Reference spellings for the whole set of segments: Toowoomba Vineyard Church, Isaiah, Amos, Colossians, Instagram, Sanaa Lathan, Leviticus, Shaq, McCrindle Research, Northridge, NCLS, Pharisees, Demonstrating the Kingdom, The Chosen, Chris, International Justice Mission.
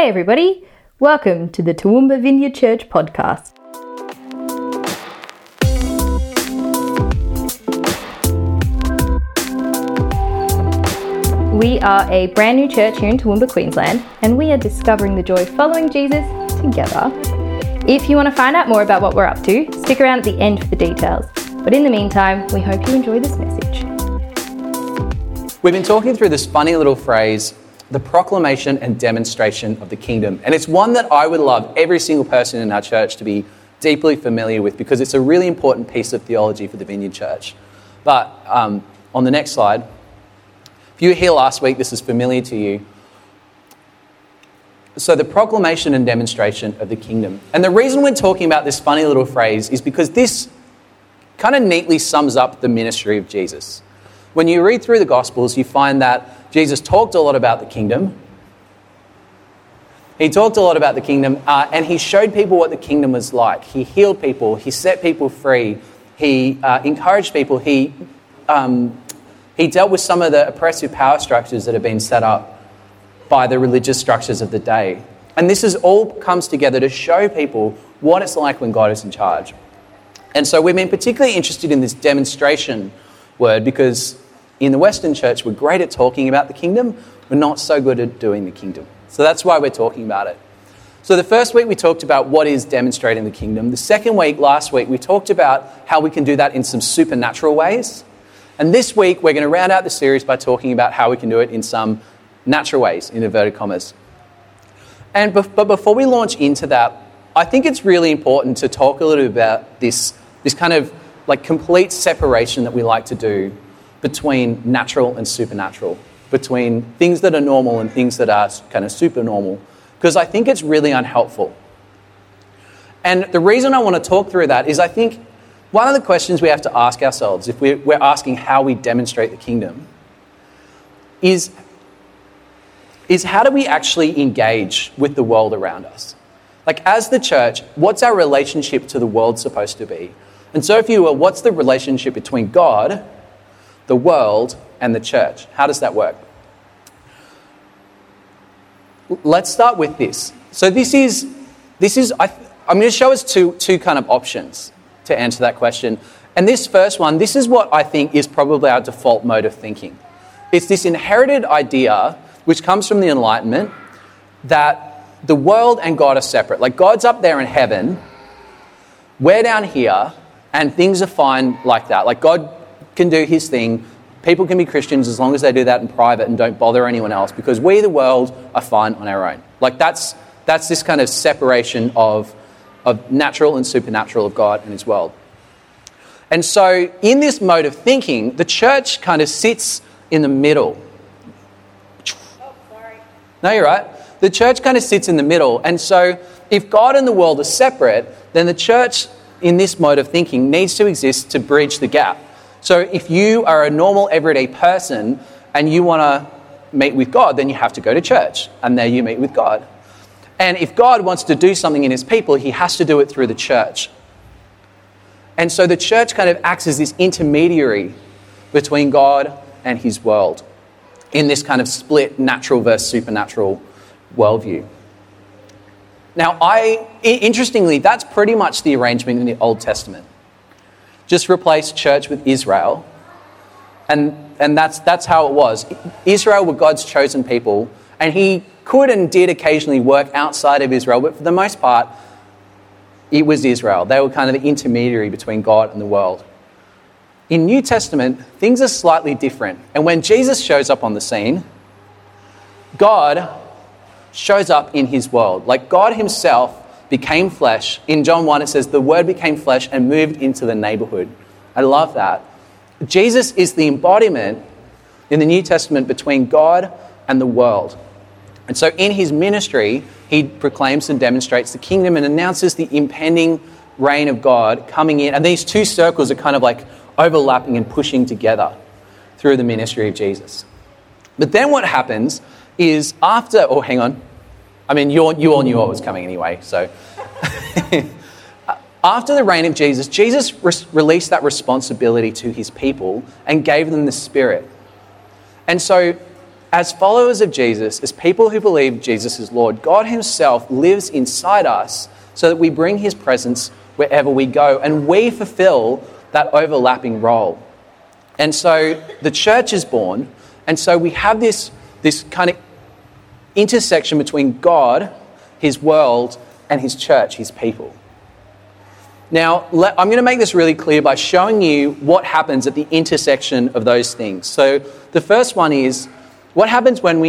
Hey everybody, welcome to the Toowoomba Vineyard Church podcast. We are a brand new church here in Toowoomba, Queensland, and we are discovering the joy of following Jesus together. If you want to find out more about what we're up to, stick around at the end for the details. But in the meantime, we hope you enjoy this message. We've been talking through this funny little phrase, the proclamation and demonstration of the kingdom. And it's one that I would love every single person in our church to be deeply familiar with because it's a really important piece of theology for the Vineyard Church. But on the next slide, if you were here last week, this is familiar to you. So the proclamation and demonstration of the kingdom. And the reason we're talking about this funny little phrase is because this kind of neatly sums up the ministry of Jesus. When you read through the Gospels, you find that Jesus talked a lot about the kingdom. He talked a lot about the kingdom and he showed people what the kingdom was like. He healed people. He set people free. He encouraged people. He dealt with some of the oppressive power structures that have been set up by the religious structures of the day. And this is all comes together to show people what it's like when God is in charge. And so we've been particularly interested in this demonstration word because in the Western church, we're great at talking about the kingdom. We're not so good at doing the kingdom. So that's why we're talking about it. So the first week we talked about what is demonstrating the kingdom. The second week, last week, we talked about how we can do that in some supernatural ways. And this week, we're going to round out the series by talking about how we can do it in some natural ways, in inverted commas. But before we launch into that, I think it's really important to talk a little bit about this kind of like complete separation that we like to do between natural and supernatural, between things that are normal and things that are kind of supernormal, because I think it's really unhelpful. And the reason I want to talk through that is I think one of the questions we have to ask ourselves, if we're asking how we demonstrate the kingdom, is how do we actually engage with the world around us? Like as the church, what's our relationship to the world supposed to be? And so if you were, what's the relationship between God, the world, and the church? How does that work? Let's start with this. So this is I'm going to show us two kind of options to answer that question. And this first one, this is what I think is probably our default mode of thinking. It's this inherited idea, which comes from the Enlightenment, that the world and God are separate. Like God's up there in heaven, we're down here, and things are fine like that. Like God can do his thing. People can be Christians as long as they do that in private and don't bother anyone else because we, the world, are fine on our own. Like that's this kind of separation of natural and supernatural of God and his world. And so in this mode of thinking, the church kind of sits in the middle. Oh, sorry. No, you're right. The church kind of sits in the middle. And so if God and the world are separate, then the church in this mode of thinking needs to exist to bridge the gap. So if you are a normal everyday person and you want to meet with God, then you have to go to church and there you meet with God. And if God wants to do something in his people, he has to do it through the church. And so the church kind of acts as this intermediary between God and his world in this kind of split natural versus supernatural worldview. Now, interestingly, that's pretty much the arrangement in the Old Testament. Just replace church with Israel. And that's how it was. Israel were God's chosen people, and he could and did occasionally work outside of Israel, but for the most part, it was Israel. They were kind of the intermediary between God and the world. In New Testament, things are slightly different. And when Jesus shows up on the scene, God shows up in his world. Like God himself became flesh. In John 1, it says, the word became flesh and moved into the neighborhood. I love that. Jesus is the embodiment in the New Testament between God and the world. And so in his ministry, he proclaims and demonstrates the kingdom and announces the impending reign of God coming in. And these two circles are kind of like overlapping and pushing together through the ministry of Jesus. But then what happens is after, you all knew what was coming anyway, so. After the reign of Jesus, Jesus released that responsibility to his people and gave them the Spirit. And so As followers of Jesus, as people who believe Jesus is Lord, God himself lives inside us so that we bring his presence wherever we go and we fulfill that overlapping role. And so the church is born, and so we have this kind of intersection between God, his world, and his church, his people. Now, I'm going to make this really clear by showing you what happens at the intersection of those things. So the first one is what happens when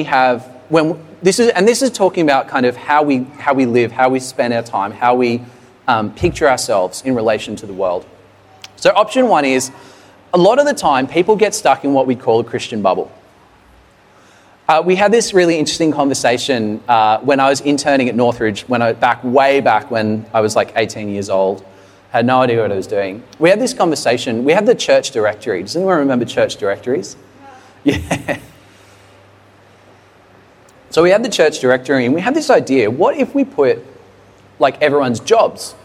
this is talking about kind of how we live, how we spend our time, how we picture ourselves in relation to the world. So option one is a lot of the time people get stuck in what we call a Christian bubble. We had this really interesting conversation when I was interning at Northridge, way back when I was like 18 years old, had no idea what I was doing. We had this conversation. We had the church directory. Does anyone remember church directories? No. Yeah. So we had the church directory, and we had this idea: what if we put like everyone's jobs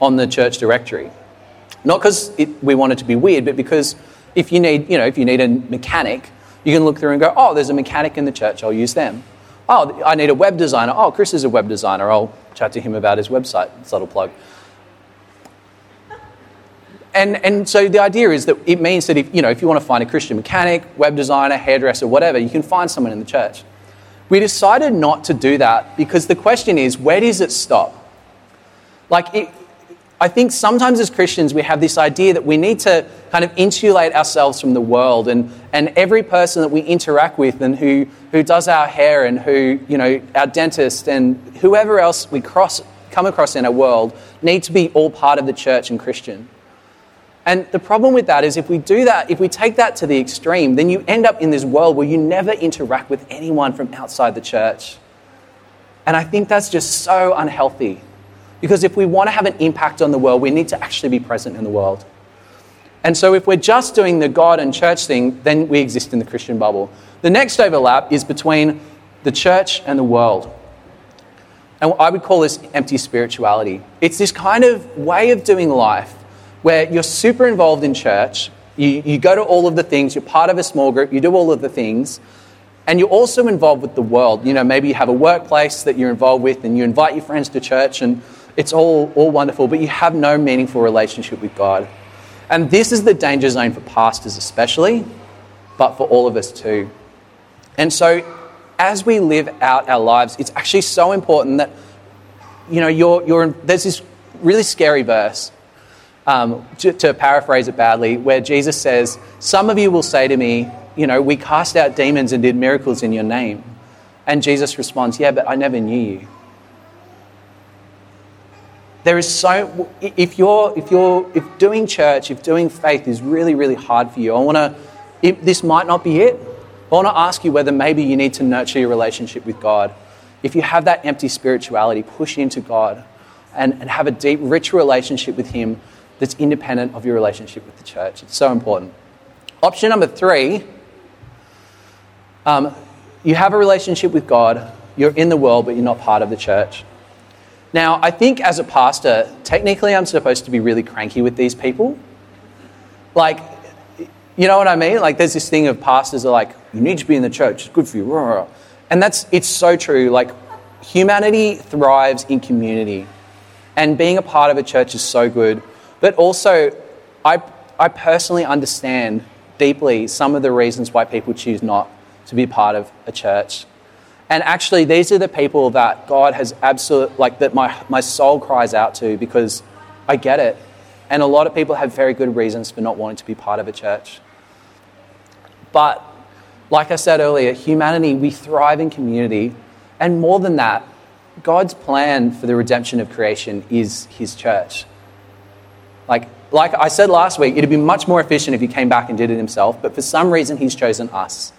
on the church directory? Not because we want it to be weird, but because if you need a mechanic, you can look through and go, oh, there's a mechanic in the church, I'll use them. Oh, I need a web designer. Oh, Chris is a web designer. I'll chat to him about his website. Subtle plug. And so the idea is that it means that if you want to find a Christian mechanic, web designer, hairdresser, whatever, you can find someone in the church. We decided not to do that because the question is, where does it stop? I think sometimes as Christians we have this idea that we need to kind of insulate ourselves from the world, and every person that we interact with and who does our hair and who our dentist and whoever else we come across in our world need to be all part of the church and Christian. And the problem with that is if we do that, if we take that to the extreme, then you end up in this world where you never interact with anyone from outside the church. And I think that's just so unhealthy. Because if we want to have an impact on the world, we need to actually be present in the world. And so if we're just doing the God and church thing, then we exist in the Christian bubble. The next overlap is between the church and the world. And I would call this empty spirituality. It's this kind of way of doing life where you're super involved in church, you go to all of the things, you're part of a small group, you do all of the things, and you're also involved with the world. You know, maybe you have a workplace that you're involved with and you invite your friends to church, and it's all wonderful, but you have no meaningful relationship with God. And this is the danger zone for pastors especially, but for all of us too. And so as we live out our lives, it's actually so important that, there's this really scary verse, to paraphrase it badly, where Jesus says, some of you will say to me, we cast out demons and did miracles in your name. And Jesus responds, yeah, but I never knew you. There is so, if doing church, if doing faith is really, really hard for you, this might not be it. I want to ask you whether maybe you need to nurture your relationship with God. If you have that empty spirituality, push into God and have a deep, rich relationship with him that's independent of your relationship with the church. It's so important. Option number three, you have a relationship with God, you're in the world, but you're not part of the church. Now, I think as a pastor, technically I'm supposed to be really cranky with these people. Like, you know what I mean? Like, there's this thing of pastors are like, you need to be in the church, it's good for you. And it's so true. Like, humanity thrives in community. And being a part of a church is so good. But also, I personally understand deeply some of the reasons why people choose not to be part of a church. And actually, these are the people that God has that my soul cries out to, because I get it. And a lot of people have very good reasons for not wanting to be part of a church. But like I said earlier, humanity, we thrive in community. And more than that, God's plan for the redemption of creation is his church. Like I said last week, it'd be much more efficient if he came back and did it himself. But for some reason, he's chosen us.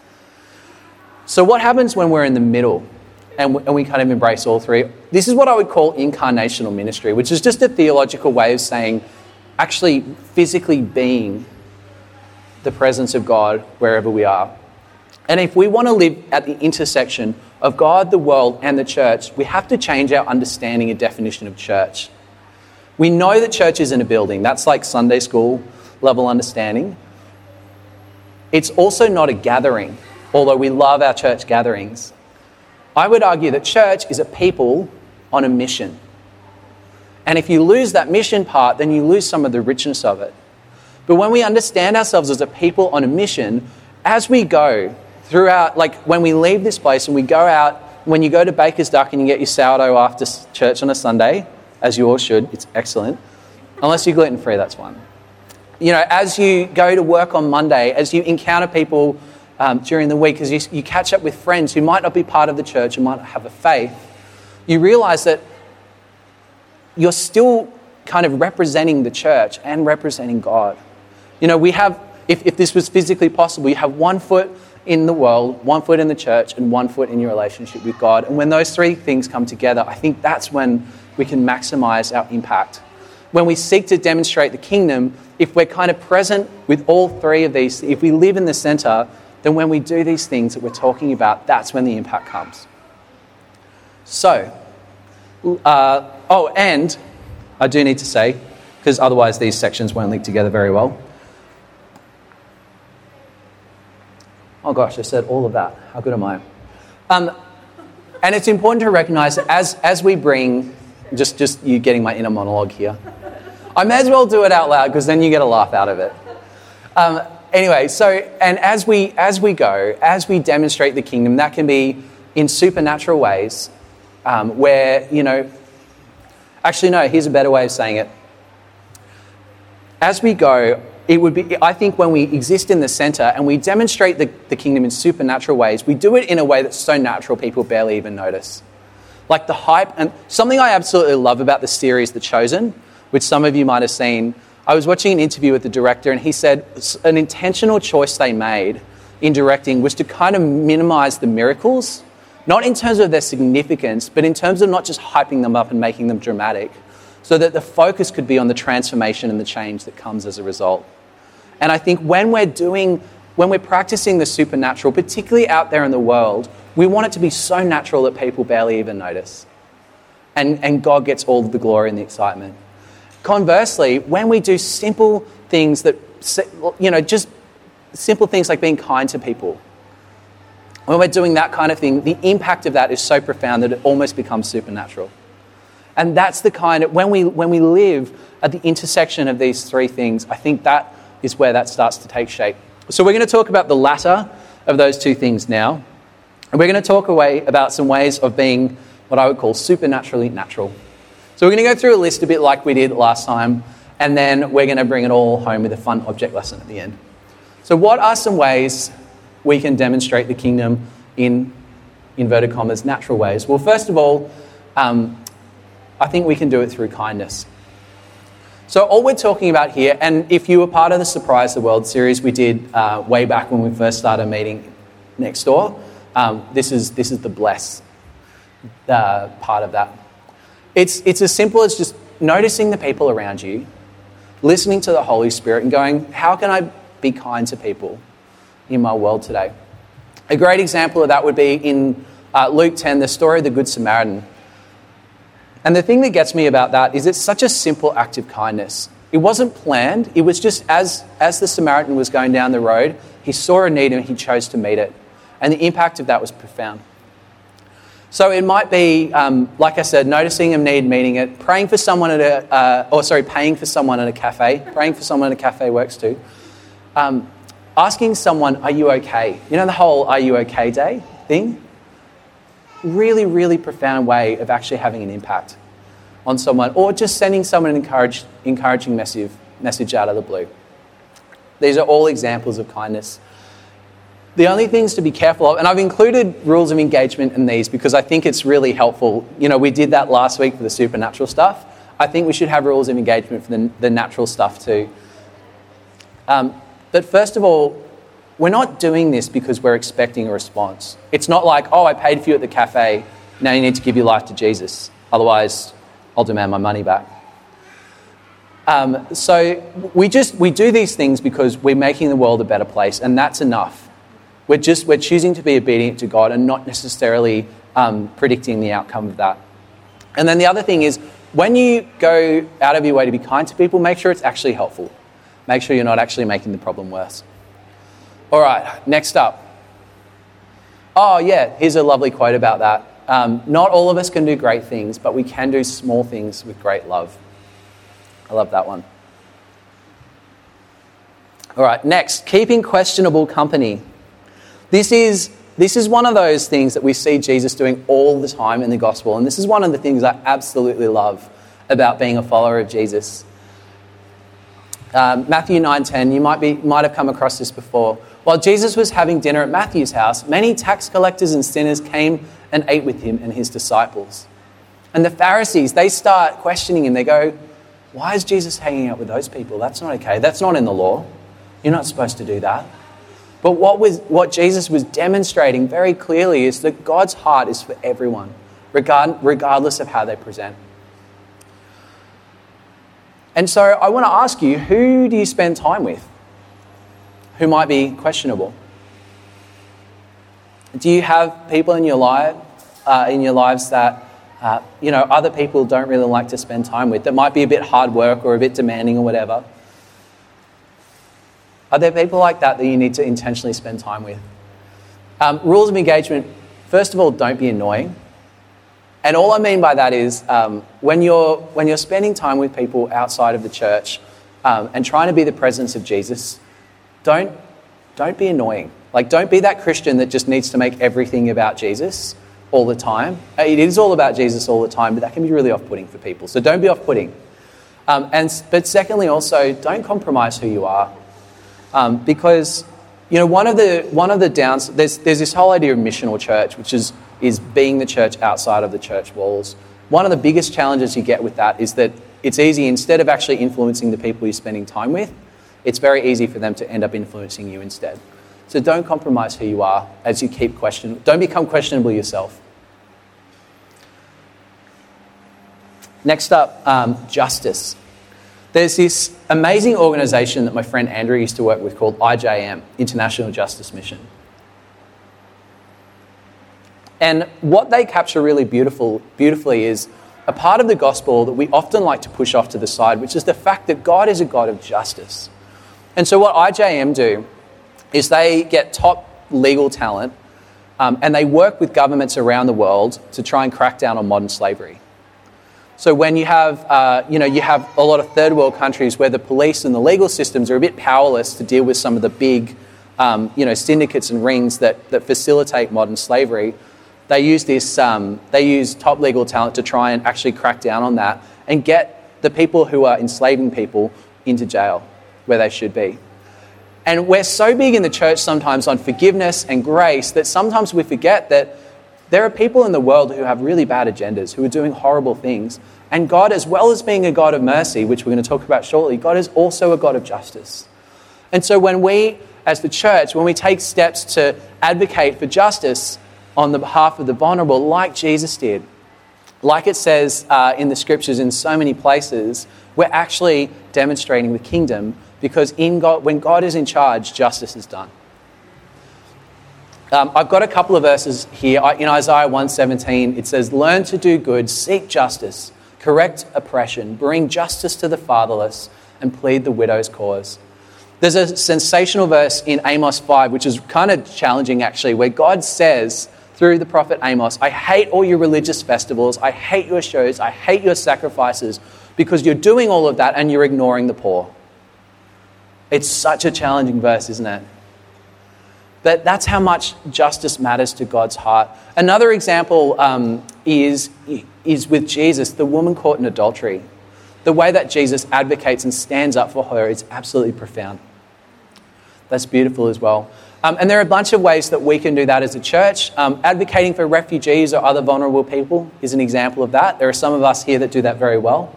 So what happens when we're in the middle and we kind of embrace all three? This is what I would call incarnational ministry, which is just a theological way of saying actually physically being the presence of God wherever we are. And if we want to live at the intersection of God, the world, and the church, we have to change our understanding and definition of church. We know that church is in a building. That's like Sunday school level understanding. It's also not a gathering. although we love our church gatherings, I would argue that church is a people on a mission. And if you lose that mission part, then you lose some of the richness of it. But when we understand ourselves as a people on a mission, as we go throughout, like when we leave this place and we go out, when you go to Baker's Duck and you get your sourdough after church on a Sunday, as you all should, it's excellent. Unless you're gluten-free, that's fine. You know, as you go to work on Monday, as you encounter people during the week, as you catch up with friends who might not be part of the church and might not have a faith, you realize that you're still kind of representing the church and representing God. You know, we have, if this was physically possible, you have one foot in the world, one foot in the church, and one foot in your relationship with God. And when those three things come together, I think that's when we can maximize our impact. When we seek to demonstrate the kingdom, if we're kind of present with all three of these, if we live in the center, then when we do these things that we're talking about, that's when the impact comes. So, and I do need to say, because otherwise these sections won't link together very well. Oh gosh, I said all of that. How good am I? And it's important to recognize that as we bring, just you getting my inner monologue here. I may as well do it out loud because then you get a laugh out of it. Anyway, so, and as we go, as we demonstrate the kingdom, that can be in supernatural ways where, you know, actually, no, here's a better way of saying it. As we go, it would be, I think when we exist in the center and we demonstrate the kingdom in supernatural ways, we do it in a way that's so natural people barely even notice. Like the hype, and something I absolutely love about the series The Chosen, which some of you might have seen. I was watching an interview with the director and he said an intentional choice they made in directing was to kind of minimize the miracles, not in terms of their significance, but in terms of not just hyping them up and making them dramatic, so that the focus could be on the transformation and the change that comes as a result. And I think when we're practicing the supernatural, particularly out there in the world, we want it to be so natural that people barely even notice. And God gets all the glory and the excitement. Conversely, when we do simple things that, you know, just simple things like being kind to people, when we're doing that kind of thing, the impact of that is so profound that it almost becomes supernatural. And that's the kind of, when we live at the intersection of these three things, I think that is where that starts to take shape. So we're going to talk about the latter of those two things now. And we're going to talk about some ways of being what I would call supernaturally natural. So we're going to go through a list a bit like we did last time, and then we're going to bring it all home with a fun object lesson at the end. So what are some ways we can demonstrate the kingdom in inverted commas, natural ways? Well, first of all, I think we can do it through kindness. So all we're talking about here, and if you were part of the Surprise the World series we did way back when we first started meeting next door, this is the bless part of that. It's as simple as just noticing the people around you, listening to the Holy Spirit and going, how can I be kind to people in my world today? A great example of that would be in Luke 10, the story of the Good Samaritan. And the thing that gets me about that is it's such a simple act of kindness. It wasn't planned. It was just as the Samaritan was going down the road, he saw a need and he chose to meet it. And the impact of that was profound. So it might be, like I said, noticing a need, meeting it, paying for someone at a cafe. Praying for someone at a cafe works too. Asking someone, are you okay? You know the whole are you okay day thing? Really, really profound way of actually having an impact on someone, or just sending someone an encouraging message out of the blue. These are all examples of kindness. The only things to be careful of, and I've included rules of engagement in these because I think it's really helpful. You know, we did that last week for the supernatural stuff. I think we should have rules of engagement for the natural stuff too. But first of all, we're not doing this because we're expecting a response. It's not like, oh, I paid for you at the cafe, now you need to give your life to Jesus. Otherwise, I'll demand my money back. So we do these things because we're making the world a better place, and that's enough. We're choosing to be obedient to God and not necessarily predicting the outcome of that. And then the other thing is, when you go out of your way to be kind to people, make sure it's actually helpful. Make sure you're not actually making the problem worse. All right, next up, Oh, yeah, here's a lovely quote about that. Not all of us can do great things, but we can do small things with great love. I love that one. All right, next, keeping questionable company. This is one of those things that we see Jesus doing all the time in the gospel, and this is one of the things I absolutely love about being a follower of Jesus. Matthew 9:10, you might have come across this before. While Jesus was having dinner at Matthew's house, many tax collectors and sinners came and ate with him and his disciples. And the Pharisees, they start questioning him. They go, why is Jesus hanging out with those people? That's not okay. That's not in the law. You're not supposed to do that. But what Jesus was demonstrating very clearly is that God's heart is for everyone, regardless of how they present. And so I want to ask you, who do you spend time with who might be questionable? Do you have people in your life, that other people don't really like to spend time with, that might be a bit hard work or a bit demanding or whatever? Are there people like that you need to intentionally spend time with? Rules of engagement, first of all, don't be annoying. And all I mean by that is when you're spending time with people outside of the church and trying to be the presence of Jesus, don't be annoying. Like, don't be that Christian that just needs to make everything about Jesus all the time. It is all about Jesus all the time, but that can be really off-putting for people. So don't be off-putting. But secondly, also, don't compromise who you are, because one of the downs. There's this whole idea of missional church, which is being the church outside of the church walls. One of the biggest challenges you get with that is that it's easy, instead of actually influencing the people you're spending time with, it's very easy for them to end up influencing you instead. So don't compromise who you are as you keep questioning. Don't become questionable yourself. Next up, justice. There's this amazing organisation that my friend Andrew used to work with called IJM, International Justice Mission. And what they capture really beautifully is a part of the gospel that we often like to push off to the side, which is the fact that God is a God of justice. And so what IJM do is they get top legal talent and they work with governments around the world to try and crack down on modern slavery. So when you have, you have a lot of third world countries where the police and the legal systems are a bit powerless to deal with some of the big, syndicates and rings that facilitate modern slavery. They use this. They use top legal talent to try and actually crack down on that and get the people who are enslaving people into jail where they should be. And we're so big in the church sometimes on forgiveness and grace that sometimes we forget that there are people in the world who have really bad agendas, who are doing horrible things. And God, as well as being a God of mercy, which we're going to talk about shortly, God is also a God of justice. And so when we, as the church, when we take steps to advocate for justice on the behalf of the vulnerable, like Jesus did, like it says in the scriptures in so many places, we're actually demonstrating the kingdom, because in God, when God is in charge, justice is done. I've got a couple of verses here. In Isaiah 1:17, it says, "Learn to do good, seek justice, correct oppression, bring justice to the fatherless, and plead the widow's cause." There's a sensational verse in Amos 5, which is kind of challenging actually, where God says through the prophet Amos, "I hate all your religious festivals, I hate your shows, I hate your sacrifices, because you're doing all of that and you're ignoring the poor." It's such a challenging verse, isn't it? But that's how much justice matters to God's heart. Another example is with Jesus, the woman caught in adultery. The way that Jesus advocates and stands up for her is absolutely profound. That's beautiful as well. And there are a bunch of ways that we can do that as a church. Advocating for refugees or other vulnerable people is an example of that. There are some of us here that do that very well.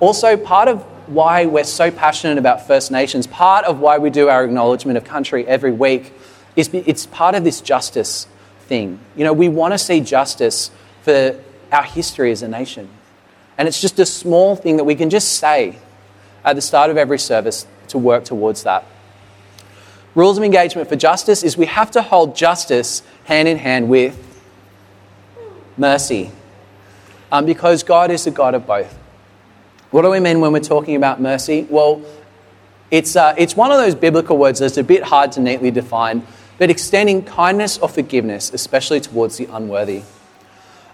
Also, part of why we're so passionate about First Nations, part of why we do our acknowledgement of country every week, is it's part of this justice thing. We want to see justice for our history as a nation. And it's just a small thing that we can just say at the start of every service to work towards that. Rules of engagement for justice is we have to hold justice hand in hand with mercy, because God is the God of both. What do we mean when we're talking about mercy? Well, it's one of those biblical words that's a bit hard to neatly define. but extending kindness or forgiveness, especially towards the unworthy.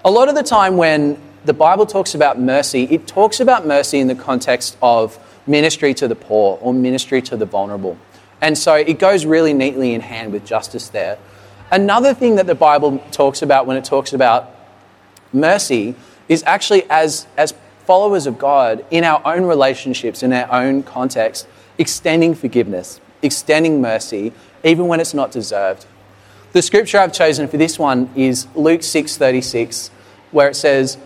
A lot of the time when the Bible talks about mercy, it talks about mercy in the context of ministry to the poor or ministry to the vulnerable. And so it goes really neatly in hand with justice there. Another thing that the Bible talks about when it talks about mercy is actually as followers of God in our own relationships, in our own context, extending forgiveness, extending mercy, even when it's not deserved. The scripture I've chosen for this one is Luke 6:36, where it says,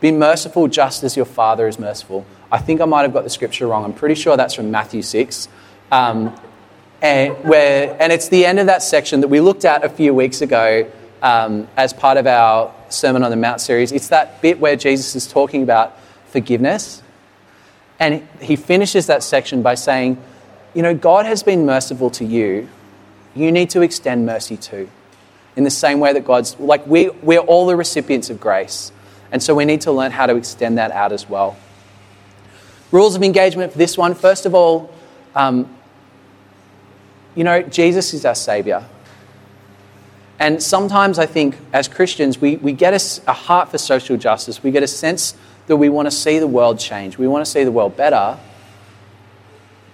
be merciful just as your Father is merciful. I think I might have got the scripture wrong. I'm pretty sure that's from Matthew 6. And it's the end of that section that we looked at a few weeks ago as part of our Sermon on the Mount series. It's that bit where Jesus is talking about forgiveness. And he finishes that section by saying, you know, God has been merciful to you. You need to extend mercy too. In the same way that God's, like we're all the recipients of grace. And so we need to learn how to extend that out as well. Rules of engagement for this one. First of all, Jesus is our Saviour. And sometimes I think as Christians, we get a heart for social justice. We get a sense that we want to see the world change. We want to see the world better.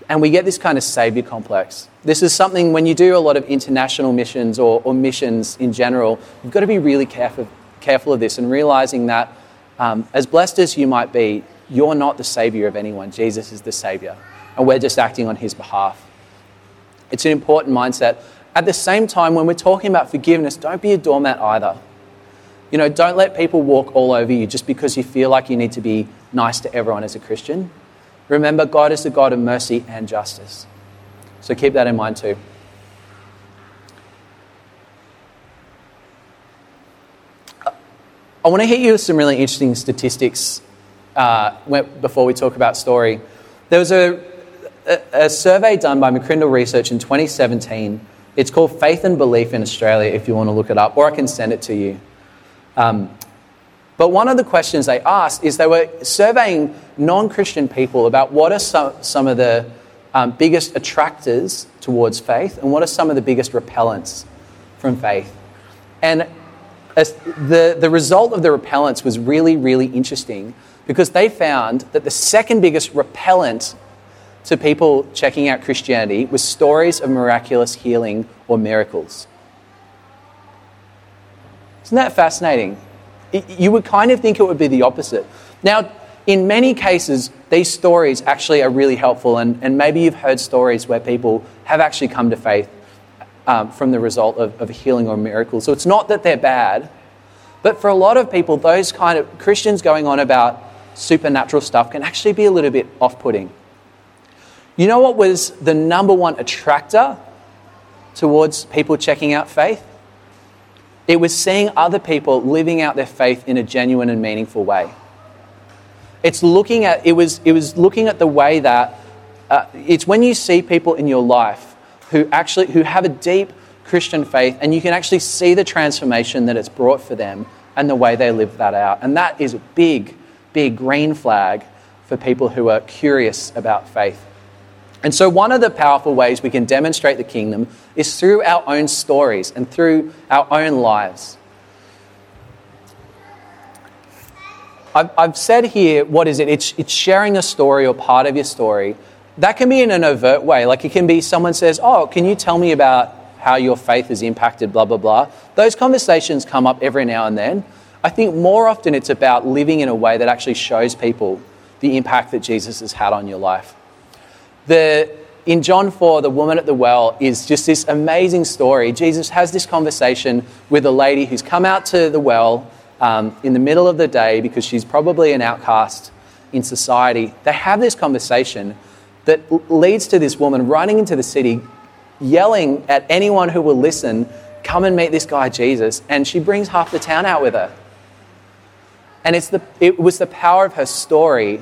And we get this kind of Saviour complex. This is something when you do a lot of international missions or missions in general, you've got to be really careful of this and realising that as blessed as you might be, you're not the Saviour of anyone. Jesus is the Saviour. And we're just acting on his behalf. It's an important mindset. At the same time, when we're talking about forgiveness, don't be a doormat either. You know, don't let people walk all over you just because you feel like you need to be nice to everyone as a Christian. Remember, God is the God of mercy and justice. So keep that in mind too. I want to hit you with some really interesting statistics before we talk about story. There was a survey done by McCrindle Research in 2017. It's called Faith and Belief in Australia, if you want to look it up, or I can send it to you. But one of the questions they asked is they were surveying non-Christian people about what are some of the biggest attractors towards faith and what are some of the biggest repellents from faith. And the result of the repellents was really, really interesting because they found that the second biggest repellent to people checking out Christianity was stories of miraculous healing or miracles. Isn't that fascinating? You would kind of think it would be the opposite. Now, in many cases, these stories actually are really helpful, and maybe you've heard stories where people have actually come to faith from the result of healing or miracles. So it's not that they're bad, but for a lot of people, those kind of Christians going on about supernatural stuff can actually be a little bit off-putting. You know what was the number one attractor towards people checking out faith? It was seeing other people living out their faith in a genuine and meaningful way. It was looking at the way that it's when you see people in your life who have a deep Christian faith, and you can actually see the transformation that it's brought for them and the way they live that out. And that is a big, big green flag for people who are curious about faith. And so one of the powerful ways we can demonstrate the kingdom is through our own stories and through our own lives. I've said here, what is it? It's sharing a story or part of your story. That can be in an overt way. Like it can be someone says, oh, can you tell me about how your faith has impacted blah, blah, blah. Those conversations come up every now and then. I think more often it's about living in a way that actually shows people the impact that Jesus has had on your life. In John 4, the woman at the well is just this amazing story. Jesus has this conversation with a lady who's come out to the well in the middle of the day because she's probably an outcast in society. They have this conversation that leads to this woman running into the city, yelling at anyone who will listen, come and meet this guy Jesus. And she brings half the town out with her. And it was the power of her story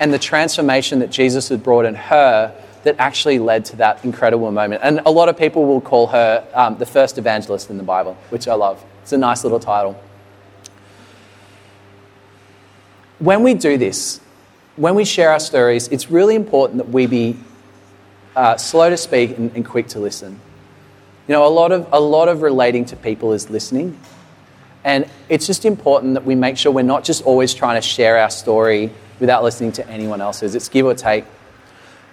and the transformation that Jesus had brought in her that actually led to that incredible moment. And a lot of people will call her the first evangelist in the Bible, which I love. It's a nice little title. When we do this, when we share our stories, it's really important that we be slow to speak and quick to listen. You know, a lot of relating to people is listening. And it's just important that we make sure we're not just always trying to share our story without listening to anyone else's. It's give or take.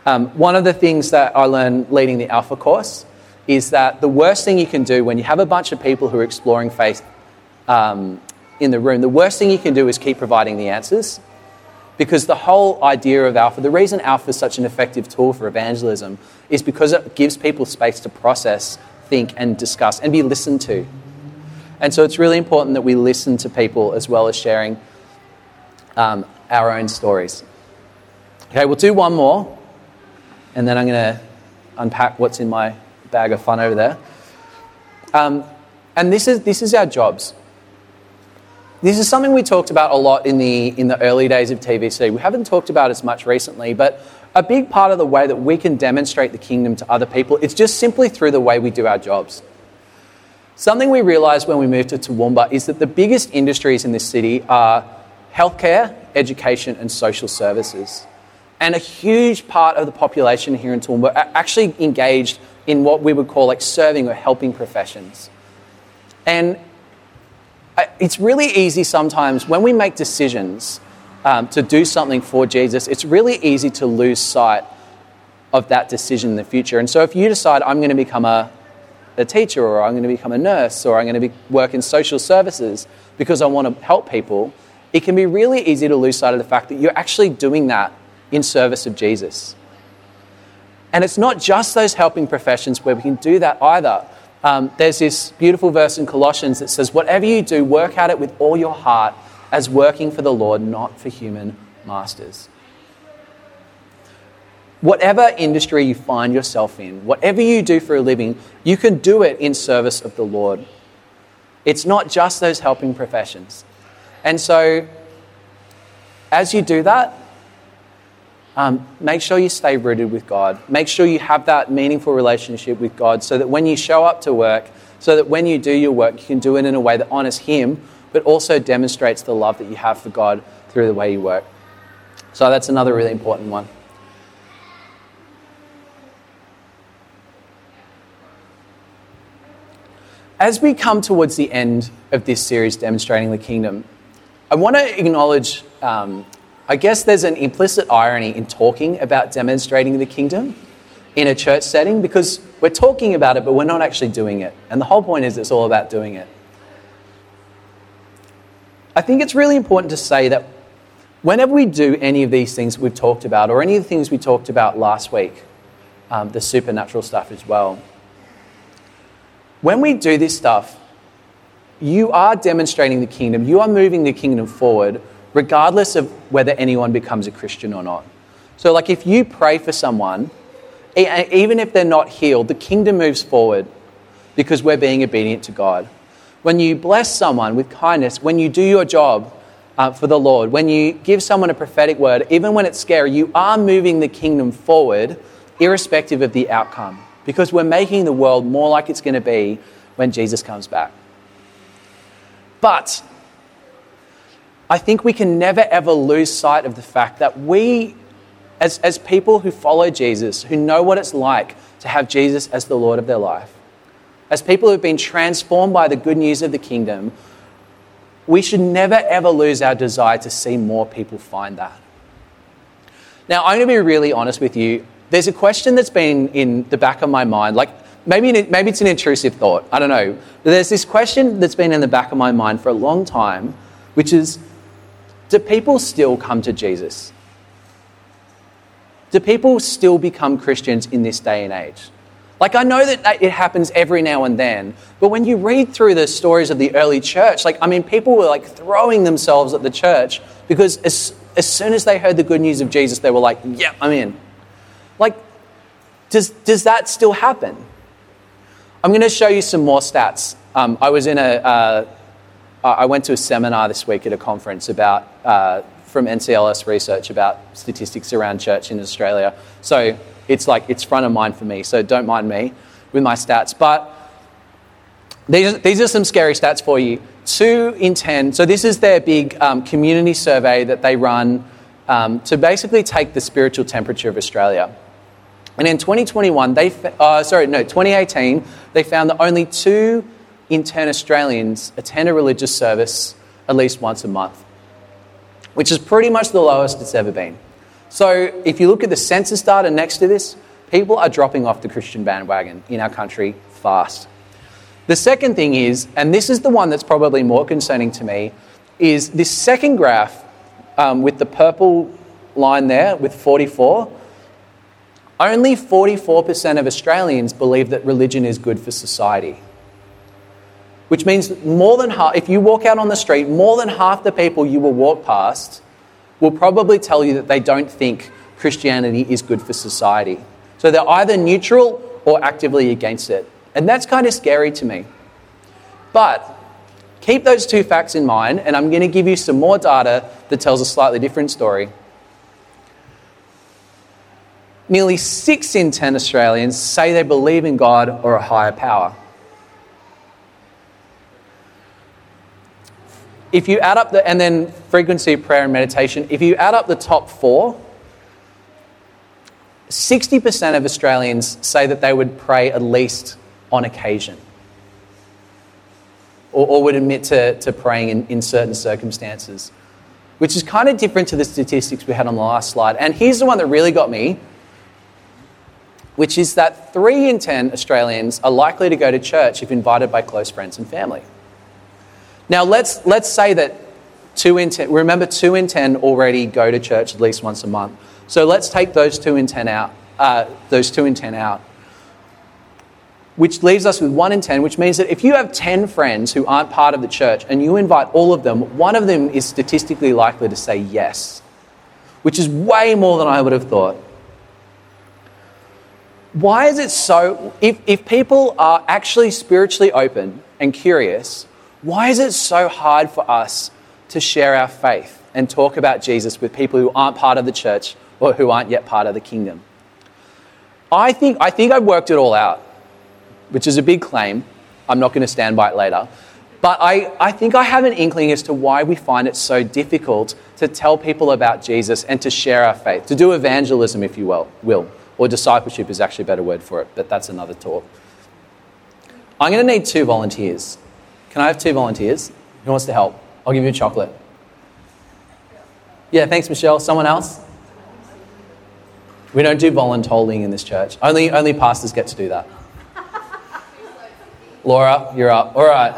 One of the things that I learned leading the Alpha course is that the worst thing you can do when you have a bunch of people who are exploring faith in the room, the worst thing you can do is keep providing the answers. Because the whole idea of Alpha, the reason Alpha is such an effective tool for evangelism is because it gives people space to process, think and discuss and be listened to. And so it's really important that we listen to people as well as sharing our own stories. Okay, we'll do one more, and then I'm going to unpack what's in my bag of fun over there. And this is our jobs. This is something we talked about a lot in the early days of TVC. We haven't talked about it as much recently, but a big part of the way that we can demonstrate the kingdom to other people is just simply through the way we do our jobs. Something we realised when we moved to Toowoomba is that the biggest industries in this city are healthcare, education and social services. And a huge part of the population here in Toowoomba are actually engaged in what we would call like serving or helping professions. And it's really easy sometimes when we make decisions to do something for Jesus, it's really easy to lose sight of that decision in the future. And so if you decide I'm going to become a teacher or I'm going to become a nurse or I'm going to work in social services because I want to help people, it can be really easy to lose sight of the fact that you're actually doing that in service of Jesus. And it's not just those helping professions where we can do that either. There's this beautiful verse in Colossians that says, whatever you do, work at it with all your heart as working for the Lord, not for human masters. Whatever industry you find yourself in, whatever you do for a living, you can do it in service of the Lord. It's not just those helping professions. And so, as you do that, make sure you stay rooted with God. Make sure you have that meaningful relationship with God so that when you show up to work, so that when you do your work, you can do it in a way that honours Him, but also demonstrates the love that you have for God through the way you work. So that's another really important one. As we come towards the end of this series, Demonstrating the Kingdom, I want to acknowledge, I guess there's an implicit irony in talking about demonstrating the kingdom in a church setting because we're talking about it, but we're not actually doing it. And the whole point is it's all about doing it. I think it's really important to say that whenever we do any of these things we've talked about or any of the things we talked about last week, the supernatural stuff as well, when we do this stuff, you are demonstrating the kingdom. You are moving the kingdom forward regardless of whether anyone becomes a Christian or not. So like if you pray for someone, even if they're not healed, the kingdom moves forward because we're being obedient to God. When you bless someone with kindness, when you do your job for the Lord, when you give someone a prophetic word, even when it's scary, you are moving the kingdom forward irrespective of the outcome because we're making the world more like it's going to be when Jesus comes back. But I think we can never ever lose sight of the fact that we, as people who follow Jesus, who know what it's like to have Jesus as the Lord of their life, as people who have been transformed by the good news of the kingdom, we should never ever lose our desire to see more people find that. Now, I'm going to be really honest with you. There's a question that's been in the back of my mind, like maybe it's an intrusive thought, I don't know. But there's this question that's been in the back of my mind for a long time, which is, do people still come to Jesus? Do people still become Christians in this day and age? Like, I know that it happens every now and then, but when you read through the stories of the early church, people were throwing themselves at the church because as soon as they heard the good news of Jesus, they were like, yeah, I'm in. Does that still happen? I'm going to show you some more stats. I went to a seminar this week at a conference about from NCLS Research about statistics around church in Australia. So it's front of mind for me. So don't mind me with my stats. But these are some scary stats for you. 2 in 10. So this is their big community survey that they run to basically take the spiritual temperature of Australia. And in 2018, they found that only 2 in 10 Australians attend a religious service at least once a month, which is pretty much the lowest it's ever been. So if you look at the census data next to this, people are dropping off the Christian bandwagon in our country fast. The second thing is, and this is the one that's probably more concerning to me, is this second graph with the purple line there with 44. Only 44% of Australians believe that religion is good for society. Which means more than half, if you walk out on the street, more than half the people you will walk past will probably tell you that they don't think Christianity is good for society. So they're either neutral or actively against it. And that's kind of scary to me. But keep those 2 facts in mind, and I'm going to give you some more data that tells a slightly different story. Nearly 6 in 10 Australians say they believe in God or a higher power. If you add up and then frequency of prayer and meditation, if you add up the top 4, 60% of Australians say that they would pray at least on occasion, or would admit to praying in certain circumstances, which is kind of different to the statistics we had on the last slide. And here's the one that really got me, which is that 3 in 10 Australians are likely to go to church if invited by close friends and family. Now, let's say that 2 in 10, remember 2 in 10 already go to church at least once a month. So let's take those 2 in 10 out, which leaves us with 1 in 10, which means that if you have 10 friends who aren't part of the church and you invite all of them, one of them is statistically likely to say yes, which is way more than I would have thought. Why is it so, if people are actually spiritually open and curious, why is it so hard for us to share our faith and talk about Jesus with people who aren't part of the church or who aren't yet part of the kingdom? I think I've worked it all out, which is a big claim. I'm not going to stand by it later. But I think I have an inkling as to why we find it so difficult to tell people about Jesus and to share our faith, to do evangelism, if you will, or discipleship is actually a better word for it, but that's another talk. I'm going to need 2 volunteers. Can I have 2 volunteers? Who wants to help? I'll give you a chocolate. Yeah, thanks, Michelle. Someone else? We don't do voluntoling in this church. Only pastors get to do that. Laura, you're up. All right.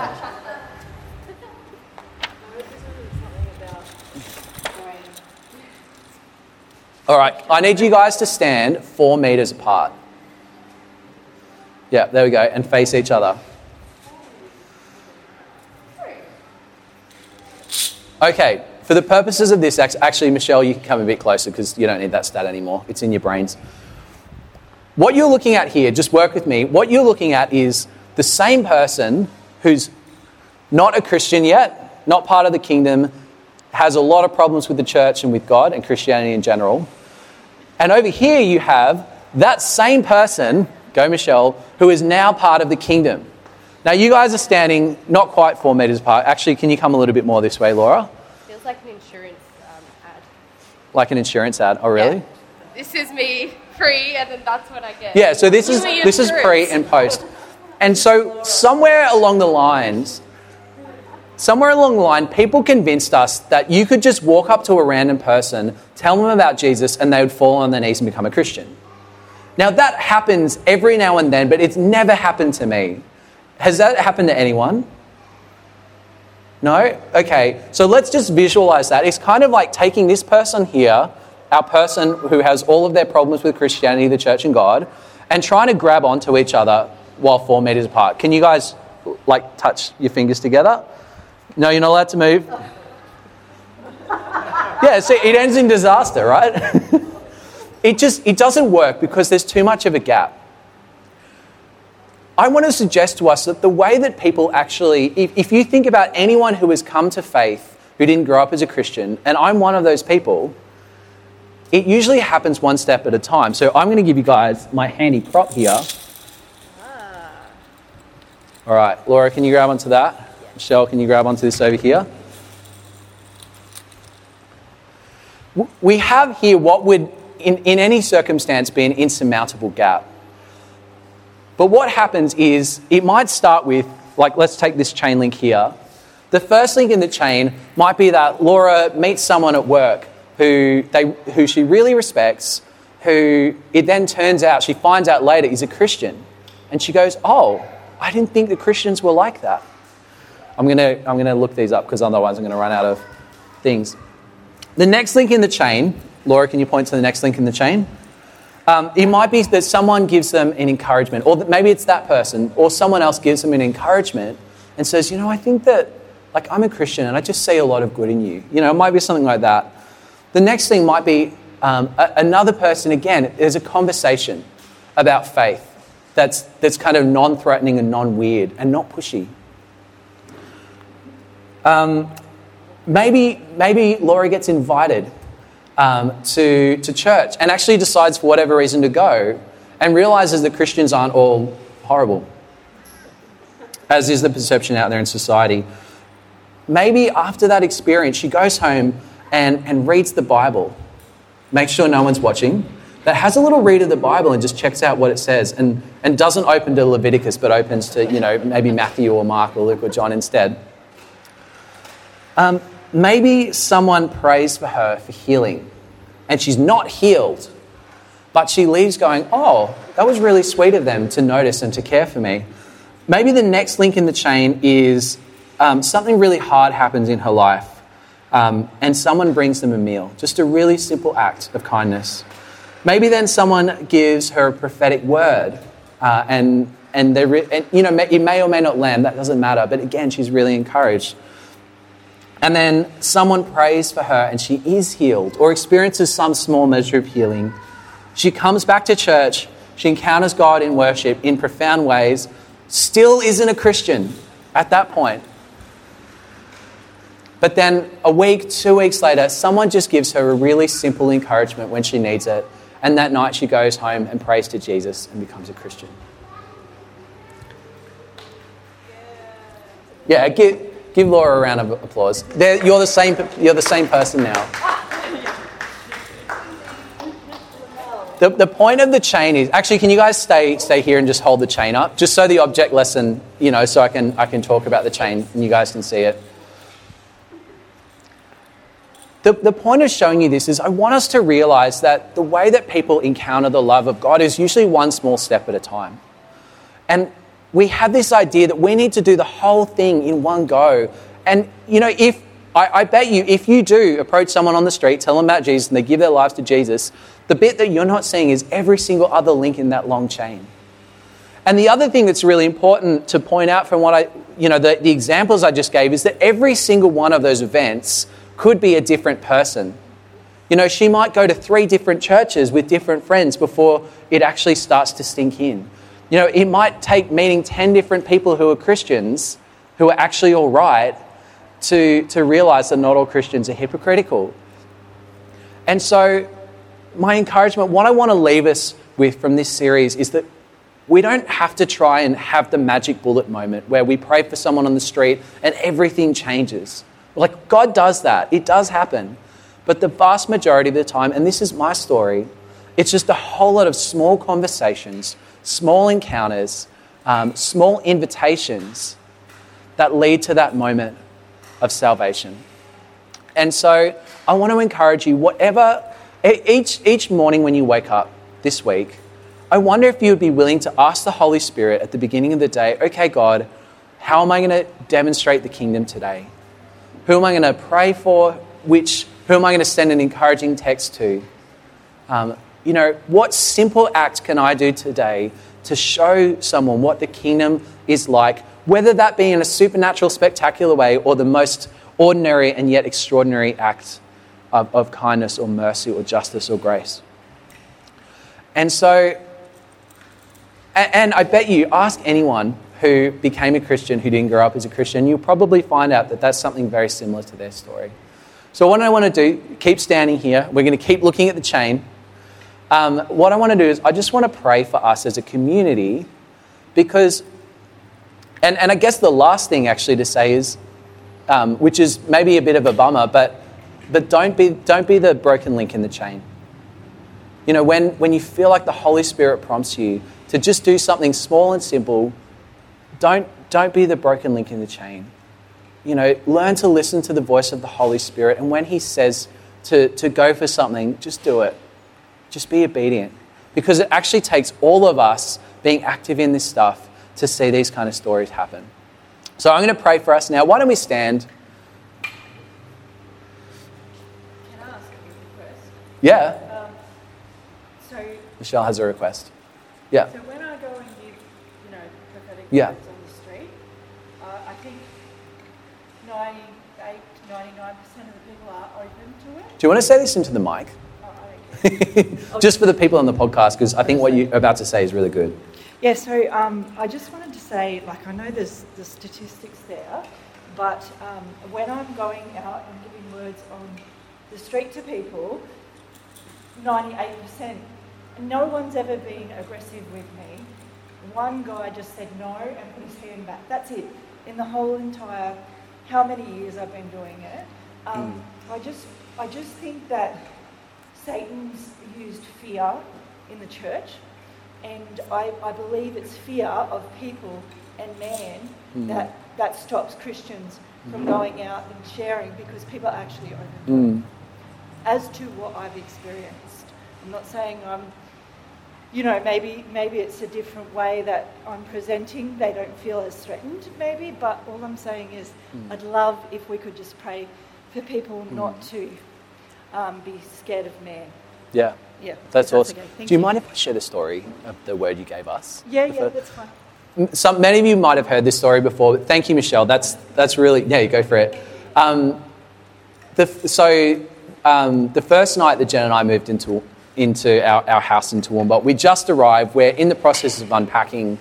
All right. I need you guys to stand 4 meters apart. Yeah, there we go. And face each other. Okay, for the purposes of this, actually, Michelle, you can come a bit closer because you don't need that stat anymore. It's in your brains. What you're looking at here, just work with me, what you're looking at is the same person who's not a Christian yet, not part of the kingdom, has a lot of problems with the church and with God and Christianity in general. And over here you have that same person, go Michelle, who is now part of the kingdom. Now, you guys are standing not quite 4 meters apart. Actually, can you come a little bit more this way, Laura? Feels like an insurance ad. Like an insurance ad? Oh, really? Yeah. This is me pre, and then that's what I get. Yeah, so this is pre and post. And so somewhere along the line, people convinced us that you could just walk up to a random person, tell them about Jesus, and they would fall on their knees and become a Christian. Now, that happens every now and then, but it's never happened to me. Has that happened to anyone? No? Okay, so let's just visualize that. It's kind of like taking this person here, our person who has all of their problems with Christianity, the church and God, and trying to grab onto each other while 4 meters apart. Can you guys, touch your fingers together? No, you're not allowed to move. Yeah, see, it ends in disaster, right? It doesn't work because there's too much of a gap. I want to suggest to us that the way that people actually, if you think about anyone who has come to faith, who didn't grow up as a Christian, and I'm one of those people, it usually happens one step at a time. So I'm going to give you guys my handy prop here. Ah. All right, Laura, can you grab onto that? Yeah. Michelle, can you grab onto this over here? We have here what would in any circumstance be an insurmountable gap. But what happens is it might start with, like, let's take this chain link here. The first link in the chain might be that Laura meets someone at work who she really respects, who it then turns out, she finds out later, is a Christian. And she goes, oh, I didn't think the Christians were like that. I'm gonna look these up because otherwise I'm going to run out of things. The next link in the chain, Laura, can you point to the next link in the chain? It might be that someone gives them an encouragement, or that maybe it's that person, or someone else gives them an encouragement and says, you know, I think that, like, I'm a Christian and I just see a lot of good in you. You know, it might be something like that. The next thing might be another person, again, there's a conversation about faith that's kind of non-threatening and non-weird and not pushy. Maybe Laura gets invited to church and actually decides for whatever reason to go and realizes that Christians aren't all horrible, as is the perception out there in society. Maybe after that experience, she goes home and reads the Bible, makes sure no one's watching, that has a little read of the Bible and just checks out what it says and doesn't open to Leviticus but opens to, you know, maybe Matthew or Mark or Luke or John instead. Maybe someone prays for her for healing and she's not healed, but she leaves going, oh, that was really sweet of them to notice and to care for me. Maybe the next link in the chain is something really hard happens in her life and someone brings them a meal, just a really simple act of kindness. Maybe then someone gives her a prophetic word and you know, it may or may not land, that doesn't matter, but again, she's really encouraged. And then someone prays for her and she is healed or experiences some small measure of healing. She comes back to church. She encounters God in worship in profound ways. Still isn't a Christian at that point. But then a week, 2 weeks later, someone just gives her a really simple encouragement when she needs it. And that night she goes home and prays to Jesus and becomes a Christian. Yeah, Give Laura a round of applause. You're the same person now. The point of the chain is, actually, can you guys stay here and just hold the chain up, just so the object lesson, you know, so I can talk about the chain and you guys can see it. The point of showing you this is I want us to realize that the way that people encounter the love of God is usually one small step at a time, and we have this idea that we need to do the whole thing in one go. And, you know, I bet you, if you do approach someone on the street, tell them about Jesus, and they give their lives to Jesus, the bit that you're not seeing is every single other link in that long chain. And the other thing that's really important to point out from what the examples I just gave is that every single one of those events could be a different person. You know, she might go to 3 different churches with different friends before it actually starts to sink in. You know, it might take meeting 10 different people who are Christians, who are actually all right, to realize that not all Christians are hypocritical. And so my encouragement, what I want to leave us with from this series is that we don't have to try and have the magic bullet moment where we pray for someone on the street and everything changes. Like, God does that. It does happen. But the vast majority of the time, and this is my story, it's just a whole lot of small conversations, small encounters, small invitations that lead to that moment of salvation. And so I want to encourage you, whatever, each morning when you wake up this week, I wonder if you would be willing to ask the Holy Spirit at the beginning of the day, okay, God, how am I going to demonstrate the kingdom today? Who am I going to pray for? Who am I going to send an encouraging text to? You know, what simple act can I do today to show someone what the kingdom is like, whether that be in a supernatural, spectacular way or the most ordinary and yet extraordinary act of kindness or mercy or justice or grace? And so, and I bet you, ask anyone who became a Christian, who didn't grow up as a Christian, you'll probably find out that that's something very similar to their story. So what I want to do, keep standing here. We're going to keep looking at the chain. What I want to do is I just want to pray for us as a community because, and I guess the last thing actually to say is, which is maybe a bit of a bummer, but don't be the broken link in the chain. You know, when you feel like the Holy Spirit prompts you to just do something small and simple, don't be the broken link in the chain. You know, learn to listen to the voice of the Holy Spirit. And when he says to go for something, just do it. Just be obedient. Because it actually takes all of us being active in this stuff to see these kind of stories happen. So I'm going to pray for us now. Why don't we stand? Can I ask you first? Yeah. Michelle has a request. Yeah. So when I go and give, you know, prophetic words on the street, I think 98, 99% of the people are open to it. Do you want to say this into the mic? Oh, I don't care. Just for the people on the podcast, because I think what you're about to say is really good. Yeah, so I just wanted to say, like, I know there's the statistics there, but when I'm going out and giving words on the street to people, 98%. No one's ever been aggressive with me. One guy just said no and put his hand back. That's it. In the whole entire, how many years I've been doing it. I just think that Satan's used fear in the church, and I believe it's fear of people and man that stops Christians from going out and sharing, because people are actually open. As to what I've experienced. I'm not saying I'm, you know, maybe it's a different way that I'm presenting. They don't feel as threatened, maybe. But all I'm saying is I'd love if we could just pray for people not to be scared of man. Yeah. Yeah. That's awesome. Okay. Do you mind if I share the story of the word you gave us? Yeah, that's fine. Many of you might have heard this story before, but thank you, Michelle. That's really, yeah, you go for it. The first night that Jen and I moved into our house in Toowoomba. We just arrived. We're in the process of unpacking.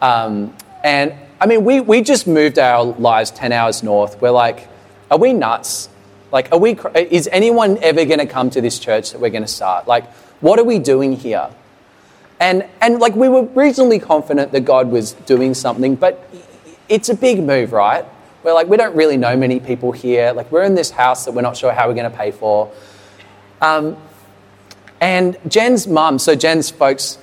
And, I mean, we just moved our lives 10 hours north. We're like, are we nuts? Like, is anyone ever going to come to this church that we're going to start? Like, what are we doing here? And like, we were reasonably confident that God was doing something, but it's a big move, right? We're like, we don't really know many people here. Like, we're in this house that we're not sure how we're going to pay for. And Jen's mum, so Jen's folks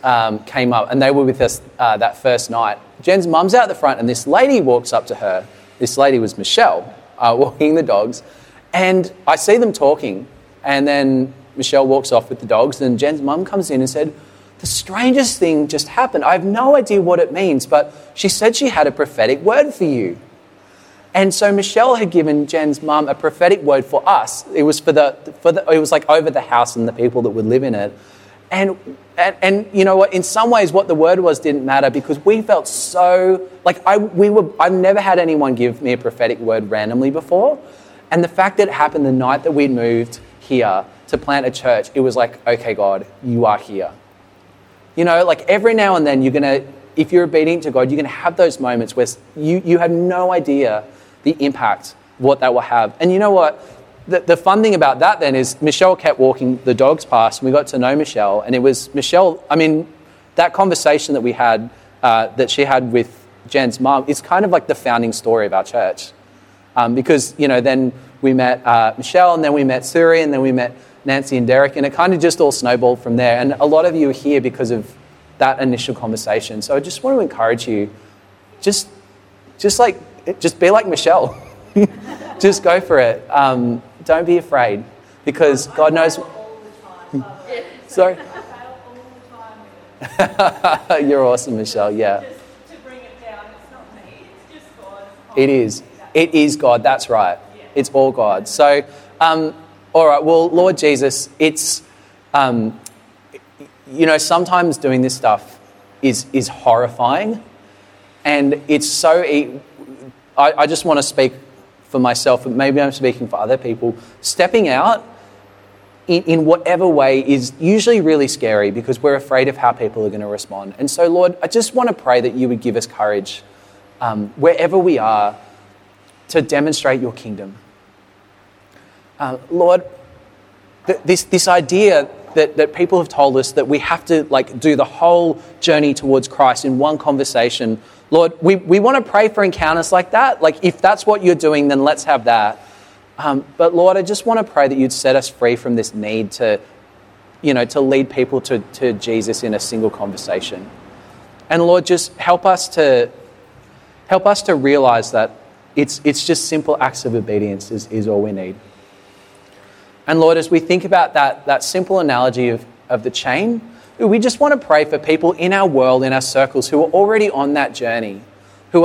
came up and they were with us that first night. Jen's mum's out the front and this lady walks up to her. This lady was Michelle, walking the dogs. And I see them talking. And then Michelle walks off with the dogs and Jen's mum comes in and said, the strangest thing just happened. I have no idea what it means, but she said she had a prophetic word for you. And so Michelle had given Jen's mum a prophetic word for us. It was it was like over the house and the people that would live in it. And you know what? In some ways, what the word was didn't matter because we felt so like I've never had anyone give me a prophetic word randomly before, and the fact that it happened the night that we'd moved here to plant a church, it was like, okay, God, you are here. You know, like every now and then, if you're obedient to God, you're going to have those moments where you have no idea the impact, what that will have. And you know what? The fun thing about that then is Michelle kept walking the dogs past and we got to know Michelle. And it was Michelle, I mean, that conversation that we had, that she had with Jen's mum, is kind of like the founding story of our church. Because, you know, then we met Michelle and then we met Suri and then we met Nancy and Derek. And it kind of just all snowballed from there. And a lot of you are here because of that initial conversation. So I just want to encourage you, just be like Michelle. Just go for it. Don't be afraid, because God knows. Sorry. You're awesome, Michelle. Yeah. Just to bring it down, it's not me. It's just God. It is. It is God. That's right. Yeah. It's all God. So, all right. Well, Lord Jesus, it's. You know, sometimes doing this stuff is horrifying, and it's so. I just want to speak for myself, but maybe I'm speaking for other people. Stepping out in whatever way is usually really scary because we're afraid of how people are going to respond. And so, Lord, I just want to pray that you would give us courage, wherever we are, to demonstrate your kingdom. Lord, this idea. That people have told us that we have to like do the whole journey towards Christ in one conversation. Lord, we want to pray for encounters like that. Like if that's what you're doing, then let's have that. But Lord, I just want to pray that you'd set us free from this need to you know, to lead people to Jesus in a single conversation. And Lord, just help us to realize that it's just simple acts of obedience is all we need. And Lord, as we think about that simple analogy of the chain, we just want to pray for people in our world, in our circles, who are already on that journey, who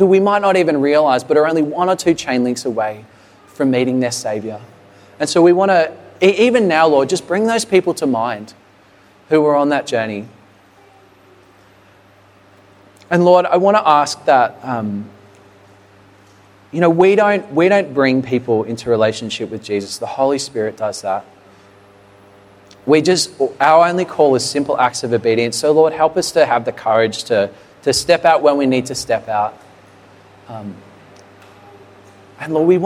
we might not even realize, but are only one or two chain links away from meeting their Savior. And so we want to, even now, Lord, just bring those people to mind who are on that journey. And Lord, I want to ask that, we don't bring people into relationship with Jesus. The Holy Spirit does that. Our only call is simple acts of obedience. So Lord, help us to have the courage to step out when we need to step out. And Lord, we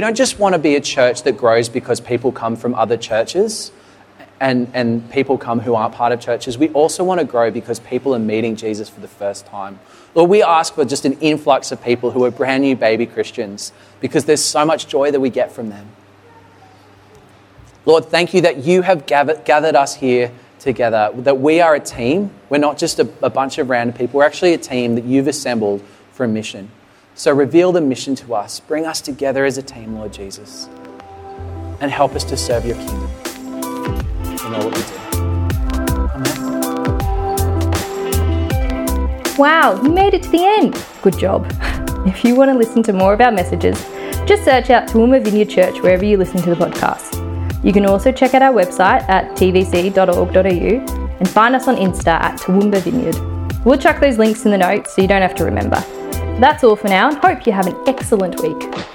don't just want to be a church that grows because people come from other churches and people come who aren't part of churches. We also want to grow because people are meeting Jesus for the first time. Lord, we ask for just an influx of people who are brand new baby Christians, because there's so much joy that we get from them. Lord, thank you that you have gathered us here together, that we are a team. We're not just a bunch of random people. We're actually a team that you've assembled for a mission. So reveal the mission to us. Bring us together as a team, Lord Jesus, and help us to serve your kingdom in all that we do. Amen. Wow, you made it to the end. Good job. If you want to listen to more of our messages, just search out Toowoomba Vineyard Church wherever you listen to the podcast. You can also check out our website at tvc.org.au and find us on Insta at Toowoomba Vineyard. We'll chuck those links in the notes so you don't have to remember. That's all for now, and hope you have an excellent week.